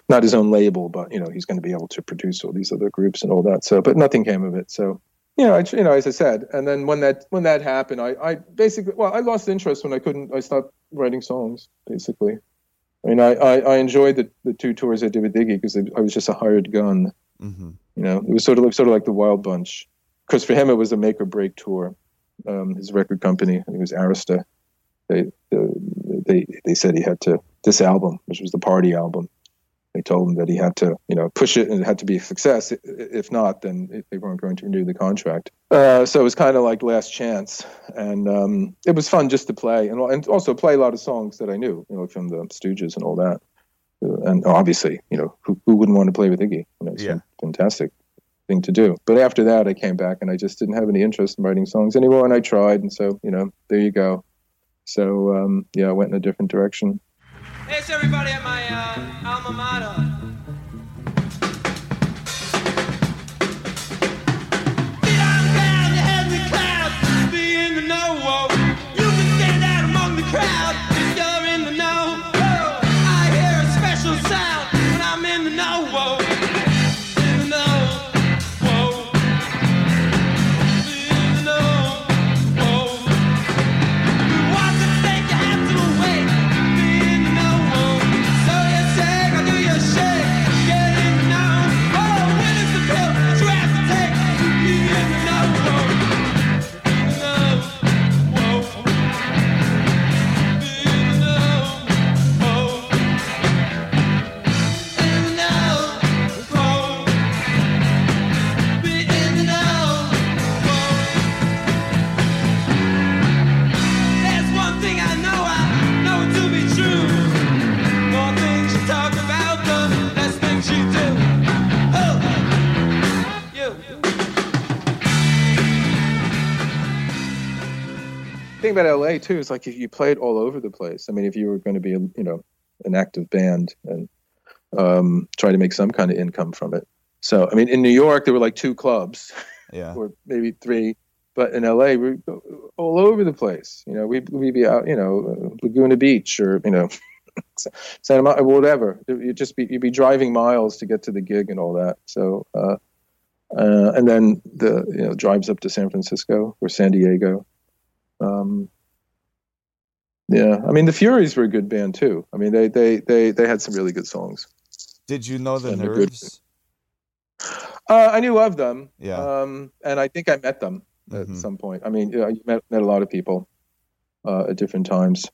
not his own label, but you know he's going to be able to produce all these other groups and all that." So, but nothing came of it. So, you know, I, you know, as I said, and then when that when that happened, I, I basically well, I lost interest when I couldn't. I stopped writing songs basically. I mean, I I, I enjoyed the, the two tours I did with Iggy because I was just a hired gun. Mm-hmm. You know, it was sort of sort of like the Wild Bunch. Because for him, it was a make or break tour. Um, his record company, I think it was Arista, they, they they said he had to, this album, which was the party album, they told him that he had to, you know, push it and it had to be a success. If not, then they weren't going to renew the contract. Uh, so it was kind of like last chance. And um, it was fun just to play and, and also play a lot of songs that I knew, you know, from the Stooges and all that. And obviously, you know, who, who wouldn't want to play with Iggy? You know, it's yeah. fantastic thing to do. But after that, I came back and I just didn't have any interest in writing songs anymore, and I tried, and so, you know, there you go. So, um, yeah, I went in a different direction. Hey, it's everybody at my uh, alma mater. About L A too is like if you played all over the place. I mean, if you were going to be, you know, an active band and um, try to make some kind of income from it. So, I mean, in New York there were like two clubs, yeah, or maybe three. But in L A we were all over the place. You know, we we'd be out, you know, Laguna Beach or you know, Santa Monica, whatever. You just be you'd be driving miles to get to the gig and all that. So, uh, uh, and then the you know drives up to San Francisco or San Diego. Um, yeah, I mean, the Furies were a good band too. I mean, they they they, they had some really good songs. Did you know the and Nerves? Good... Uh, I knew of them. Yeah. Um, and I think I met them mm-hmm. at some point. I mean, you know, I met, met a lot of people uh, at different times.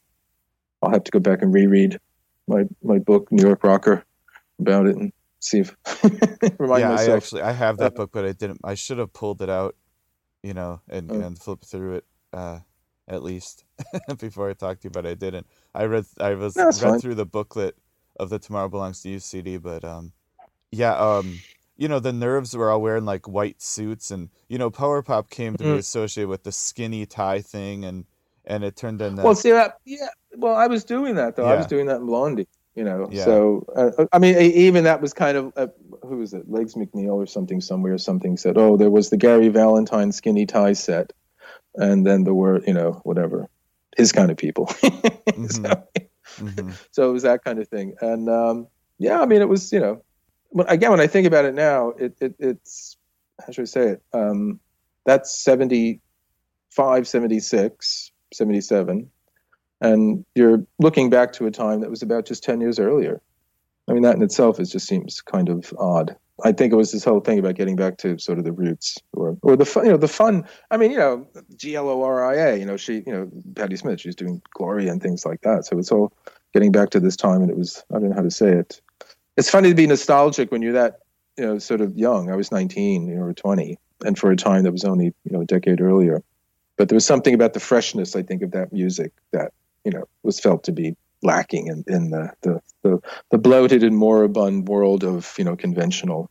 I'll have to go back and reread my my book, New York Rocker, about it and see if remind yeah, myself. I actually I have that uh, book, but I didn't. I should have pulled it out, you know, and, oh. and flipped through it. Uh, at least before I talked to you, but I didn't. I read I was no, read fine. through the booklet of the Tomorrow Belongs to You C D, but um, yeah, um, you know, the Nerves were all wearing like white suits, and you know, power pop came to mm-hmm. be associated with the skinny tie thing, and and it turned into well, see that yeah. Well, I was doing that though. Yeah. I was doing that in Blondie, you know. Yeah. So uh, I mean, even that was kind of uh, who was it? Legs McNeil or something somewhere. Something said, "Oh, there was the Gary Valentine skinny tie set." And then there were, you know, whatever, his kind of people. mm-hmm. So, mm-hmm. so it was that kind of thing. And um, yeah, I mean, it was, you know, when, again, when I think about it now, it, it it's, how should I say it? Um, that's seventy-five, seventy-six, seventy-seven. And you're looking back to a time that was about just ten years earlier. I mean, that in itself is just seems kind of odd. I think it was this whole thing about getting back to sort of the roots, or, or the fun, you know, the fun. I mean, you know, G L O R I A, you know, she, you know, Patti Smith, she's doing Gloria and things like that. So it's all getting back to this time. And it was, I don't know how to say it. It's funny to be nostalgic when you're that, you know, sort of young. I was nineteen, you know, or twenty. And for a time that was only, you know, a decade earlier, but there was something about the freshness, I think, of that music that, you know, was felt to be lacking in, in the, the the the bloated and moribund world of, you know, conventional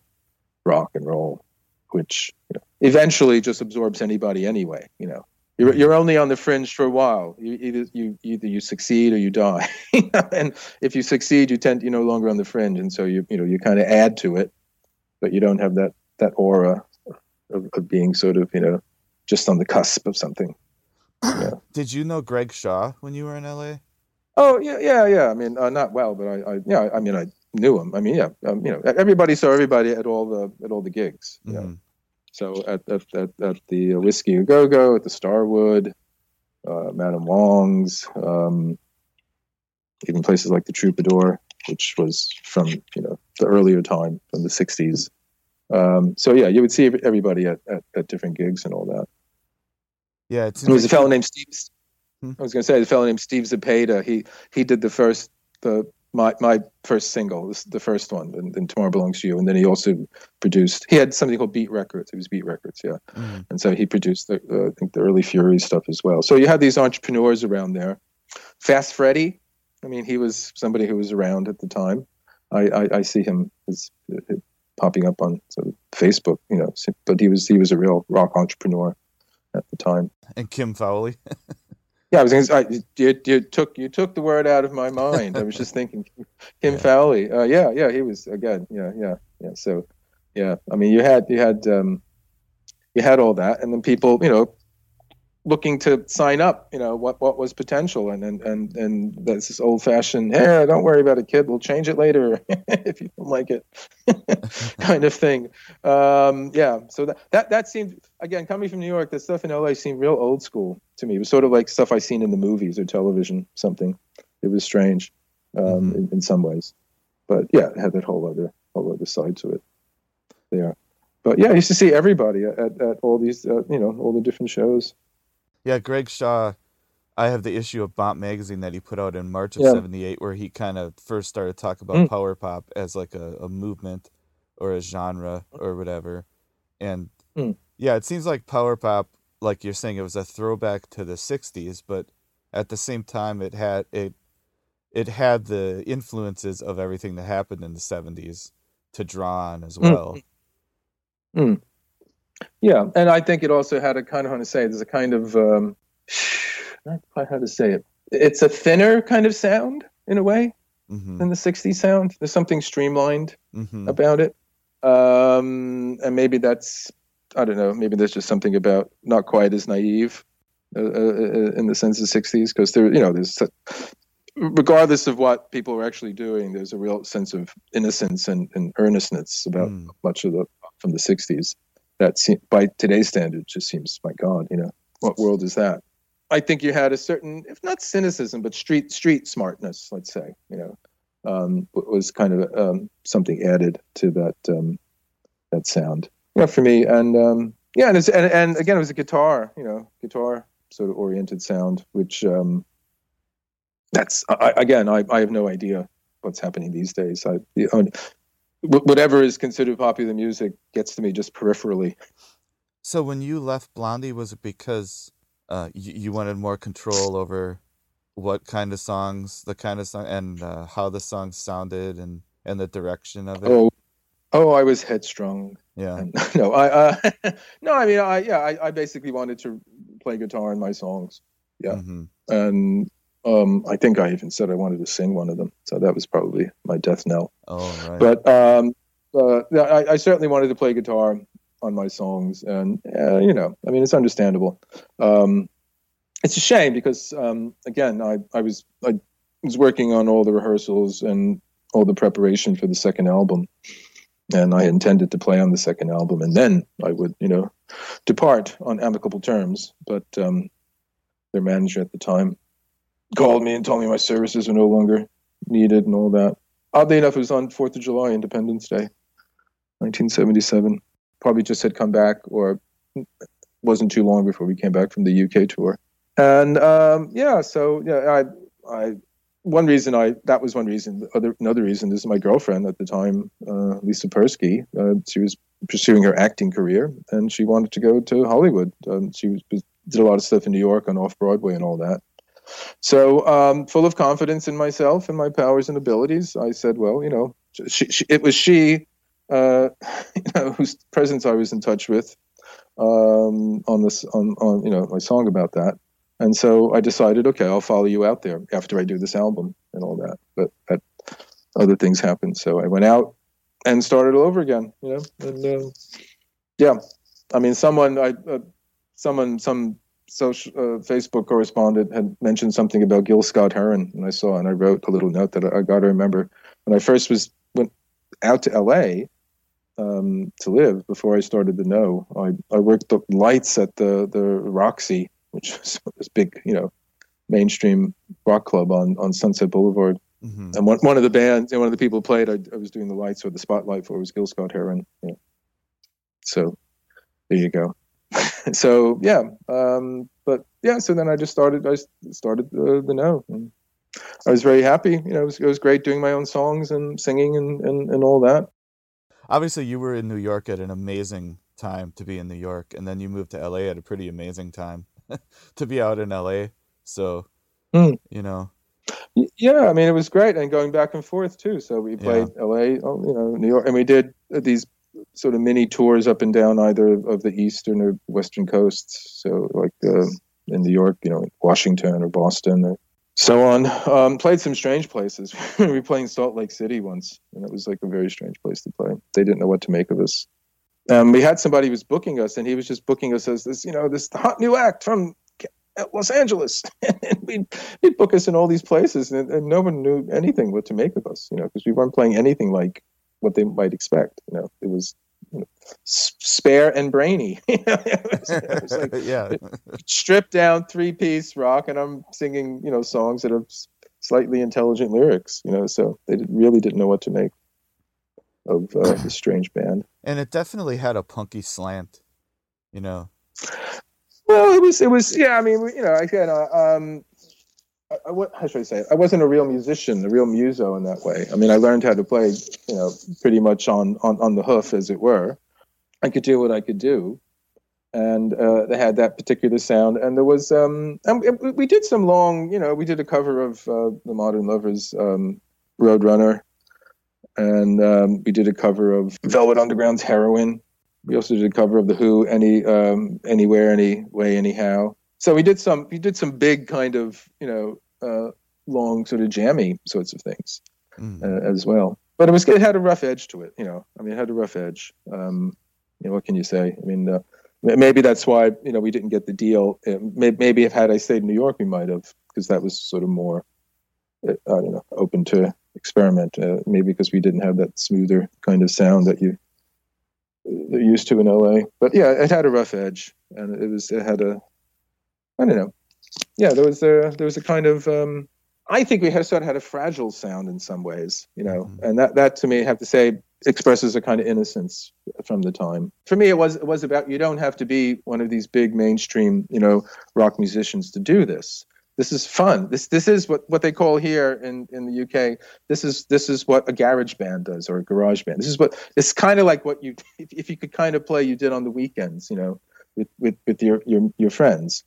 rock and roll, which, you know, eventually just absorbs anybody anyway. You know, you're you're only on the fringe for a while. You either you either you succeed or you die. And if you succeed, you tend you're no longer on the fringe, and so you you know you kind of add to it, but you don't have that that aura of, of being sort of, you know, just on the cusp of something. Yeah. Did you know Greg Shaw when you were in L A? Oh, yeah, yeah, yeah. I mean, uh, not well, but I, I, yeah, I mean, I knew him. I mean, yeah, um, you know, everybody saw everybody at all the at all the gigs. Yeah. Mm-hmm. So at at, at at the Whiskey A Go Go, at the Starwood, uh, Madame Wong's, um, even places like the Troubadour, which was from, you know, the earlier time, from the sixties. Um, so yeah, you would see everybody at, at, at different gigs and all that. Yeah, it's there was a fellow named Steve. I was going to say the fellow named Steve Zepeda. He he did the first the my my first single, the first one, and, and Tomorrow Belongs to You. And then he also produced. He had something called Beat Records. It was Beat Records, yeah. Mm-hmm. And so he produced the, uh, I think the early Furies stuff as well. So you had these entrepreneurs around there. Fast Freddy. I mean, he was somebody who was around at the time. I, I, I see him as uh, popping up on sort of Facebook, you know. But he was he was a real rock entrepreneur at the time. And Kim Fowley. Yeah, I was. Gonna, I, you, you took you took the word out of my mind. I was just thinking, Kim yeah. Fowley. Uh, yeah, yeah, he was again. Yeah, yeah, yeah. So, yeah, I mean, you had you had um, you had all that, and then people, you know, looking to sign up. You know, what what was potential, and and and and that's this old fashioned. Hey, don't worry about it, kid. We'll change it later if you don't like it, kind of thing. Um, yeah. So that that that seemed, again, coming from New York, the stuff in L A seemed real old school to me. It was sort of like stuff I seen in the movies or television, something. It was strange um, mm-hmm. in, in some ways, but yeah, it had that whole other, whole other side to it there. But yeah, I used to see everybody at, at all these, uh, you know, all the different shows. Yeah. Greg Shaw, I have the issue of Bomp magazine that he put out in March of yeah. seventy-eight, where he kind of first started talking about mm. power pop as like a, a movement or a genre or whatever. And mm. yeah, it seems like power pop, like you're saying, it was a throwback to the sixties, but at the same time it had it it had the influences of everything that happened in the seventies to draw on as well. Mm. Yeah, and I think it also had a kind of, how to say it, there's a kind of um not quite how to say it. It's a thinner kind of sound in a way mm-hmm. than the sixties sound. There's something streamlined mm-hmm. about it. Um and maybe that's I don't know, maybe there's just something about not quite as naive uh, uh, in the sense of sixties, because there, you know, there's, regardless of what people are actually doing, there's a real sense of innocence and, and earnestness about mm. much of the, from the sixties that se- by today's standards just seems, my God, you know, what world is that? I think you had a certain, if not cynicism, but street, street smartness, let's say, you know, um, was kind of um, something added to that, um, that sound. Yeah, for me, and um, yeah, and, it's, and and again, it was a guitar, you know, guitar sort of oriented sound, which um, that's I, again, I, I have no idea what's happening these days. I, you know, whatever is considered popular music gets to me just peripherally. So when you left Blondie, was it because uh, you, you wanted more control over what kind of songs, the kind of song, and uh, how the song sounded, and, and the direction of it. Oh, oh, I was headstrong. Yeah. And, no, I. Uh, no, I mean, I. Yeah, I, I basically wanted to play guitar in my songs. Yeah, mm-hmm. and um, I think I even said I wanted to sing one of them. So that was probably my death knell. Oh, right. But um, uh, I, I certainly wanted to play guitar on my songs, and uh, you know, I mean, it's understandable. Um, it's a shame because um, again, I, I was I was working on all the rehearsals and all the preparation for the second album. And I intended to play on the second album, and then I would, you know, depart on amicable terms. But um, their manager at the time called me and told me my services were no longer needed and all that. Oddly enough, it was on fourth of July, Independence Day, nineteen seventy-seven. Probably just had come back, or wasn't too long before we came back from the U K tour. And um, yeah, so yeah, I, I. One reason I, that was one reason. Other, another reason is my girlfriend at the time, uh, Lisa Persky, uh, she was pursuing her acting career and she wanted to go to Hollywood. Um, she was, did a lot of stuff in New York and off-Broadway and all that. So um, full of confidence in myself and my powers and abilities, I said, well, you know, she, she, it was she uh, you know, whose presence I was in touch with um, on this, on, on, you know, my song about that. And so I decided, okay, I'll follow you out there after I do this album and all that. But, but other things happened, so I went out and started all over again. You know, and uh, yeah, I mean, someone, I, uh, someone, some social uh, Facebook correspondent had mentioned something about Gil Scott-Heron, and I saw, and I wrote a little note that I, I got to remember when I first was went out to L A um, to live before I started the No. I I worked the lights at the the Roxy, which was this big, you know, mainstream rock club on, on Sunset Boulevard. Mm-hmm. And one, one of the bands, and one of the people who played, I, I was doing the lights or the spotlight for, was Gil Scott-Heron. Yeah. So there you go. so, yeah. Um, but yeah, so then I just started, I started the, the No. And I was very happy. You know, it was, it was great doing my own songs and singing and, and, and all that. Obviously you were in New York at an amazing time to be in New York. And then you moved to L A at a pretty amazing time to be out in L A, so mm. you know, yeah, I mean, it was great, and going back and forth too. So we played yeah. L A, you know, New York, and we did these sort of mini tours up and down either of the eastern or western coasts. So like uh, in New York, you know, Washington or Boston, or so on. Um, played some strange places. We were playing Salt Lake City once, and it was like a very strange place to play. They didn't know what to make of us. Um, we had somebody who was booking us, and he was just booking us as this, you know, this hot new act from Los Angeles. And we'd, he'd book us in all these places, and, and no one knew anything what to make of us, you know, because we weren't playing anything like what they might expect. You know, it was you know, spare and brainy. it was, it was like yeah. stripped down three-piece rock, and I'm singing, you know, songs that are slightly intelligent lyrics, you know, so they did, really didn't know what to make of uh, the strange band. And it definitely had a punky slant, you know. Well, it was, it was, yeah, I mean, you know, again, uh, um, I, I, what, how should I say it? I wasn't a real musician, a real muso in that way. I mean, I learned how to play, you know, pretty much on, on, on the hoof, as it were. I could do what I could do. And uh, they had that particular sound. And there was, um, and we did some long, you know, we did a cover of uh, the Modern Lovers' um, Roadrunner. And um, we did a cover of Velvet Underground's Heroin. We also did a cover of The Who, any, um, Anywhere, Any Way, Anyhow. So we did some we did some big kind of, you know, uh, long sort of jammy sorts of things mm. uh, as well. But it was it had a rough edge to it, you know. I mean, it had a rough edge. Um, you know, what can you say? I mean, uh, maybe that's why, you know, we didn't get the deal. Maybe, maybe if had I stayed in New York, we might have, because that was sort of more, I don't know, open to experiment, uh, maybe because we didn't have that smoother kind of sound that you they're used to in L A. But yeah, it had a rough edge, and it was it had a I don't know, yeah, there was a there was a kind of um, I think we had sort of had a fragile sound in some ways, you know, mm-hmm. and that that to me, I have to say, expresses a kind of innocence from the time. For me, it was it was about you don't have to be one of these big mainstream, you know, rock musicians to do this. This is fun. This this is what, what they call here in, in the U K. This is this is what a garage band does, or a garage band. This is what it's kind of like what you if, if you could kind of play you did on the weekends, you know, with, with, with your, your your friends.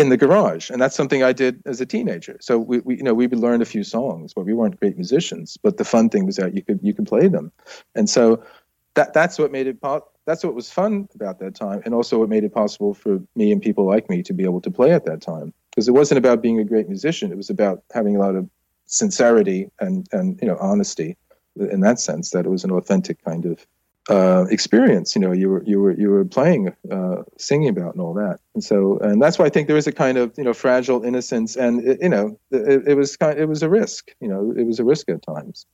in the garage. And that's something I did as a teenager. So we, we you know, we learned a few songs, but we weren't great musicians. But the fun thing was that you could you could play them. And so that that's what made it pop. That's what was fun about that time, and also what made it possible for me and people like me to be able to play at that time. Because it wasn't about being a great musician; it was about having a lot of sincerity and, and you know honesty. In that sense, that it was an authentic kind of uh, experience. You know, you were you were you were playing, uh, singing about, and all that. And so, and that's why I think there is a kind of you know fragile innocence, and it, you know, it, it was kind of, it was a risk. You know, it was a risk at times.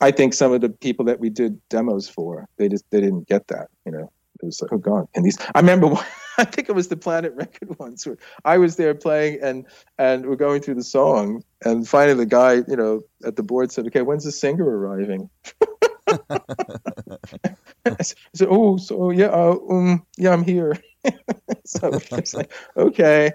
I think some of the people that we did demos for, they just they didn't get that. You know, it was like, oh God, and these. I remember one, I think it was the Planet Record ones where I was there playing and and we're going through the song, and finally the guy, you know, at the board said, "Okay, when's the singer arriving?" I said, "Oh, so yeah, uh, um, yeah, I'm here." So it's like, okay.